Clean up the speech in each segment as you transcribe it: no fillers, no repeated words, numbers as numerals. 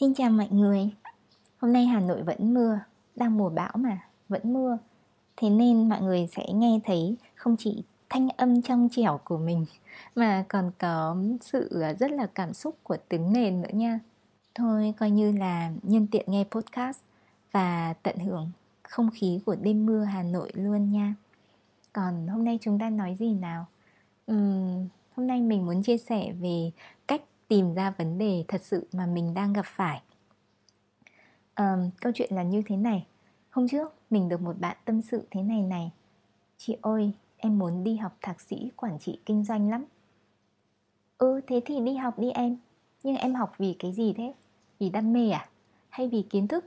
Xin chào mọi người. Hôm nay Hà Nội vẫn mưa, đang mùa bão mà, vẫn mưa. Thế nên mọi người sẽ nghe thấy không chỉ thanh âm trong trẻo của mình mà còn có sự rất là cảm xúc của tiếng nền nữa nha. Thôi coi như là nhân tiện nghe podcast và tận hưởng không khí của đêm mưa Hà Nội luôn nha. Còn hôm nay chúng ta nói gì nào? Hôm nay mình muốn chia sẻ về cách tìm ra vấn đề thật sự mà mình đang gặp phải. Câu chuyện là như thế này. Hôm trước mình được một bạn tâm sự thế này. Chị ơi, em muốn đi học thạc sĩ quản trị kinh doanh lắm. Thế thì đi học đi em. Nhưng em học vì cái gì thế? Vì đam mê à? Hay vì kiến thức?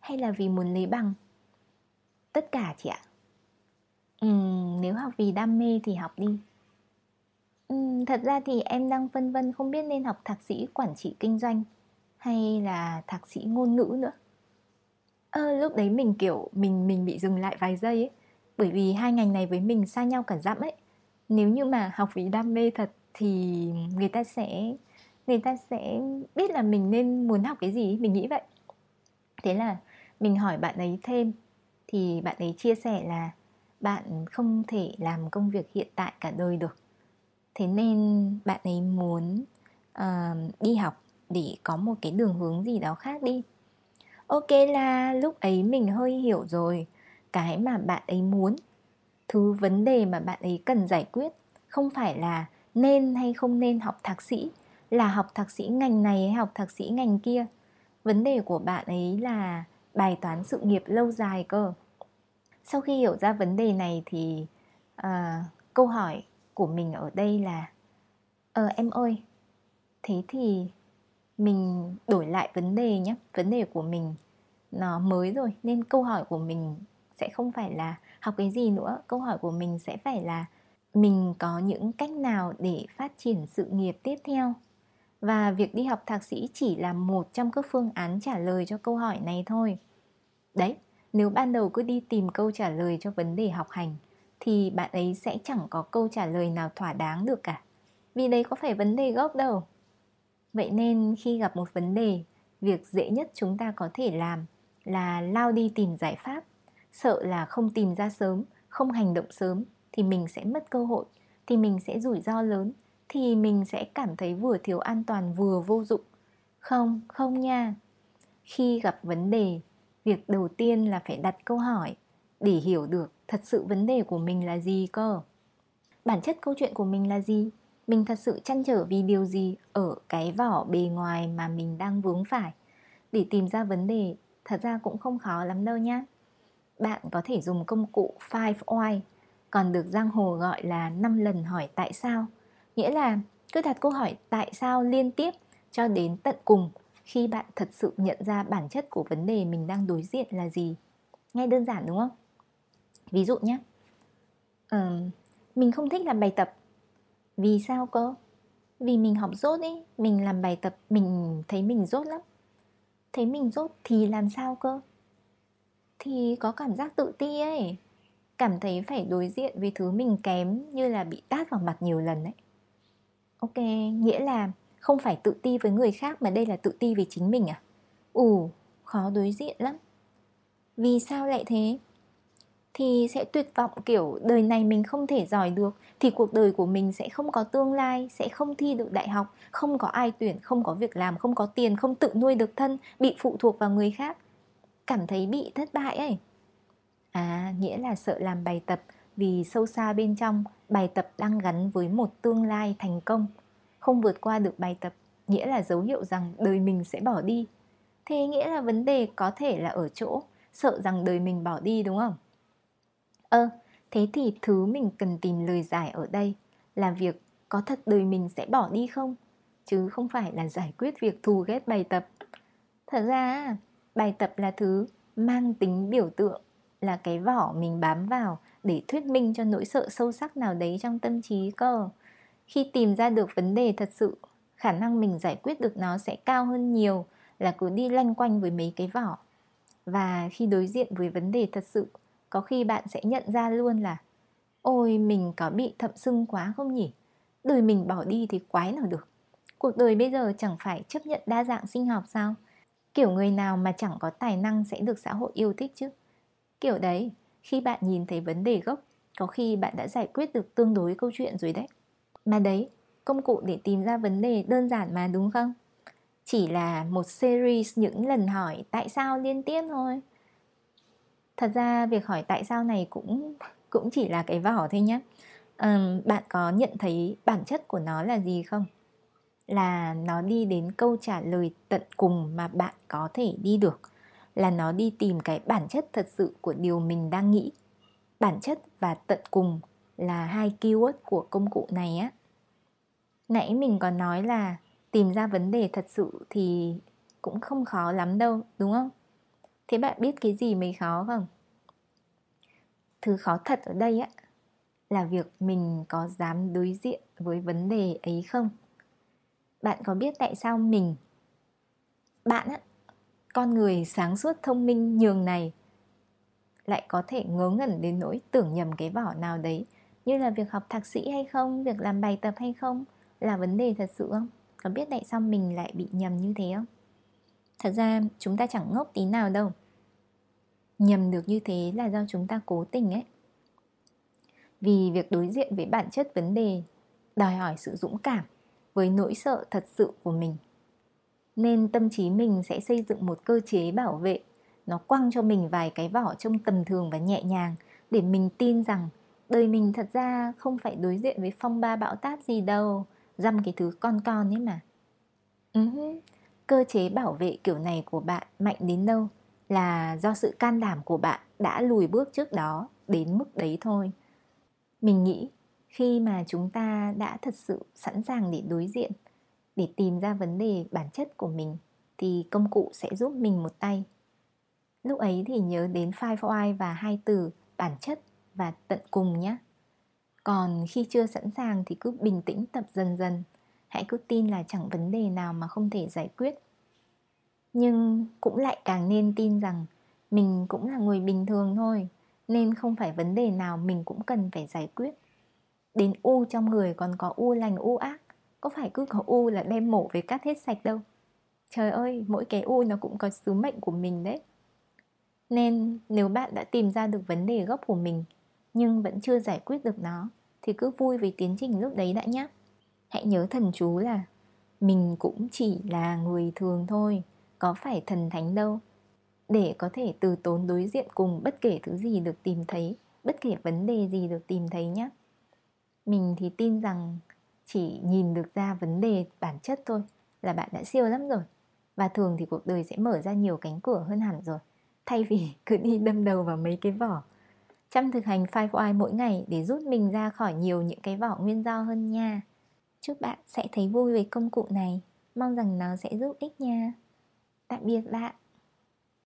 Hay là vì muốn lấy bằng? Tất cả chị ạ. Nếu học vì đam mê thì học đi. Thật ra thì em đang phân vân không biết nên học thạc sĩ quản trị kinh doanh hay là thạc sĩ ngôn ngữ nữa. Lúc đấy mình kiểu mình bị dừng lại vài giây ấy, bởi vì hai ngành này với mình xa nhau cả dặm ấy. Nếu như mà học vì đam mê thật thì người ta sẽ biết là mình nên muốn học cái gì, mình nghĩ vậy. Thế là mình hỏi bạn ấy thêm thì bạn ấy chia sẻ là bạn không thể làm công việc hiện tại cả đời được. Thế nên bạn ấy muốn đi học để có một cái đường hướng gì đó khác đi. Ok, là lúc ấy mình hơi hiểu rồi. Cái mà bạn ấy muốn, thứ vấn đề mà bạn ấy cần giải quyết không phải là nên hay không nên học thạc sĩ, là học thạc sĩ ngành này hay học thạc sĩ ngành kia. Vấn đề của bạn ấy là bài toán sự nghiệp lâu dài cơ. Sau khi hiểu ra vấn đề này thì câu hỏi của mình ở đây là em ơi, thế thì mình đổi lại vấn đề nhé. Vấn đề của mình nó mới rồi, nên câu hỏi của mình sẽ không phải là học cái gì nữa. Câu hỏi của mình sẽ phải là mình có những cách nào để phát triển sự nghiệp tiếp theo. Và việc đi học thạc sĩ chỉ là một trong các phương án trả lời cho câu hỏi này thôi. Đấy, nếu ban đầu cứ đi tìm câu trả lời cho vấn đề học hành thì bạn ấy sẽ chẳng có câu trả lời nào thỏa đáng được cả, vì đấy có phải vấn đề gốc đâu. Vậy nên khi gặp một vấn đề, việc dễ nhất chúng ta có thể làm là lao đi tìm giải pháp. Sợ là không tìm ra sớm, không hành động sớm thì mình sẽ mất cơ hội, thì mình sẽ rủi ro lớn, thì mình sẽ cảm thấy vừa thiếu an toàn vừa vô dụng. Không nha. Khi gặp vấn đề, việc đầu tiên là phải đặt câu hỏi để hiểu được thật sự vấn đề của mình là gì cơ. Bản chất câu chuyện của mình là gì? Mình thật sự trăn trở vì điều gì ở cái vỏ bề ngoài mà mình đang vướng phải? Để tìm ra vấn đề thật ra cũng không khó lắm đâu nhá. Bạn có thể dùng công cụ 5 why, còn được giang hồ gọi là 5 lần hỏi tại sao. Nghĩa là cứ đặt câu hỏi tại sao liên tiếp cho đến tận cùng khi bạn thật sự nhận ra bản chất của vấn đề mình đang đối diện là gì. Nghe đơn giản đúng không? Ví dụ nhé, mình không thích làm bài tập. Vì sao cơ? Vì mình học dốt ấy, mình làm bài tập mình thấy mình dốt lắm. Thấy mình dốt thì làm sao cơ? Thì có cảm giác tự ti ấy, cảm thấy phải đối diện với thứ mình kém, như là bị tát vào mặt nhiều lần ấy. Ok, nghĩa là không phải tự ti với người khác mà đây là tự ti về chính mình à? Khó đối diện lắm. Vì sao lại thế? Thì sẽ tuyệt vọng, kiểu đời này mình không thể giỏi được thì cuộc đời của mình sẽ không có tương lai, sẽ không thi được đại học, không có ai tuyển, không có việc làm, không có tiền, không tự nuôi được thân, bị phụ thuộc vào người khác. Cảm thấy bị thất bại ấy. Nghĩa là sợ làm bài tập vì sâu xa bên trong, bài tập đang gắn với một tương lai thành công. Không vượt qua được bài tập, nghĩa là dấu hiệu rằng đời mình sẽ bỏ đi. Thế nghĩa là vấn đề có thể là ở chỗ sợ rằng đời mình bỏ đi đúng không? Thế thì thứ mình cần tìm lời giải ở đây là việc có thật đời mình sẽ bỏ đi không? Chứ không phải là giải quyết việc thù ghét bài tập. Thật ra, bài tập là thứ mang tính biểu tượng, là cái vỏ mình bám vào để thuyết minh cho nỗi sợ sâu sắc nào đấy trong tâm trí cơ. Khi tìm ra được vấn đề thật sự, khả năng mình giải quyết được nó sẽ cao hơn nhiều là cứ đi lanh quanh với mấy cái vỏ. Và khi đối diện với vấn đề thật sự, có khi bạn sẽ nhận ra luôn là ôi, mình có bị thậm sưng quá không nhỉ? Đời mình bỏ đi thì quái nào được. Cuộc đời bây giờ chẳng phải chấp nhận đa dạng sinh học sao? Kiểu người nào mà chẳng có tài năng sẽ được xã hội yêu thích chứ. Kiểu đấy, khi bạn nhìn thấy vấn đề gốc, có khi bạn đã giải quyết được tương đối câu chuyện rồi đấy. Mà đấy, công cụ để tìm ra vấn đề đơn giản mà đúng không? Chỉ là một series những lần hỏi tại sao liên tiếp thôi. Thật ra việc hỏi tại sao này cũng chỉ là cái vỏ thôi nhé. Bạn có nhận thấy bản chất của nó là gì không? Là nó đi đến câu trả lời tận cùng mà bạn có thể đi được. Là nó đi tìm cái bản chất thật sự của điều mình đang nghĩ. Bản chất và tận cùng là hai keyword của công cụ này á. Nãy mình còn nói là tìm ra vấn đề thật sự thì cũng không khó lắm đâu, đúng không? Thế bạn biết cái gì mới khó không? Thứ khó thật ở đây á, là việc mình có dám đối diện với vấn đề ấy không? Bạn có biết tại sao bạn á, con người sáng suốt thông minh nhường này, lại có thể ngớ ngẩn đến nỗi tưởng nhầm cái vỏ nào đấy, như là việc học thạc sĩ hay không, việc làm bài tập hay không, là vấn đề thật sự không? Có biết tại sao mình lại bị nhầm như thế không? Thật ra chúng ta chẳng ngốc tí nào đâu. Nhầm được như thế là do chúng ta cố tình ấy. Vì việc đối diện với bản chất vấn đề đòi hỏi sự dũng cảm với nỗi sợ thật sự của mình. Nên tâm trí mình sẽ xây dựng một cơ chế bảo vệ. Nó quăng cho mình vài cái vỏ trông tầm thường và nhẹ nhàng, để mình tin rằng đời mình thật ra không phải đối diện với phong ba bão táp gì đâu, dăm cái thứ con ấy mà. Cơ chế bảo vệ kiểu này của bạn mạnh đến đâu là do sự can đảm của bạn đã lùi bước trước đó đến mức đấy thôi. Mình nghĩ khi mà chúng ta đã thật sự sẵn sàng để đối diện, để tìm ra vấn đề bản chất của mình, thì công cụ sẽ giúp mình một tay. Lúc ấy thì nhớ đến 5 why và 2 từ bản chất và tận cùng nhé. Còn khi chưa sẵn sàng thì cứ bình tĩnh tập dần dần. Hãy cứ tin là chẳng vấn đề nào mà không thể giải quyết. Nhưng cũng lại càng nên tin rằng mình cũng là người bình thường thôi, nên không phải vấn đề nào mình cũng cần phải giải quyết. Đến u trong người còn có u lành u ác, có phải cứ có u là đem mổ về cắt hết sạch đâu. Trời ơi, mỗi cái u nó cũng có sứ mệnh của mình đấy. Nên nếu bạn đã tìm ra được vấn đề gốc của mình nhưng vẫn chưa giải quyết được nó, thì cứ vui với tiến trình lúc đấy đã nhé. Hãy nhớ thần chú là mình cũng chỉ là người thường thôi, có phải thần thánh đâu, để có thể từ tốn đối diện cùng bất kể thứ gì được tìm thấy, bất kể vấn đề gì được tìm thấy nhé. Mình thì tin rằng chỉ nhìn được ra vấn đề bản chất thôi là bạn đã siêu lắm rồi. Và thường thì cuộc đời sẽ mở ra nhiều cánh cửa hơn hẳn rồi, thay vì cứ đi đâm đầu vào mấy cái vỏ. Chăm thực hành 5 why mỗi ngày để rút mình ra khỏi nhiều những cái vỏ nguyên do hơn nha. Chúc bạn sẽ thấy vui về công cụ này. Mong rằng nó sẽ giúp ích nha. Tạm biệt bạn.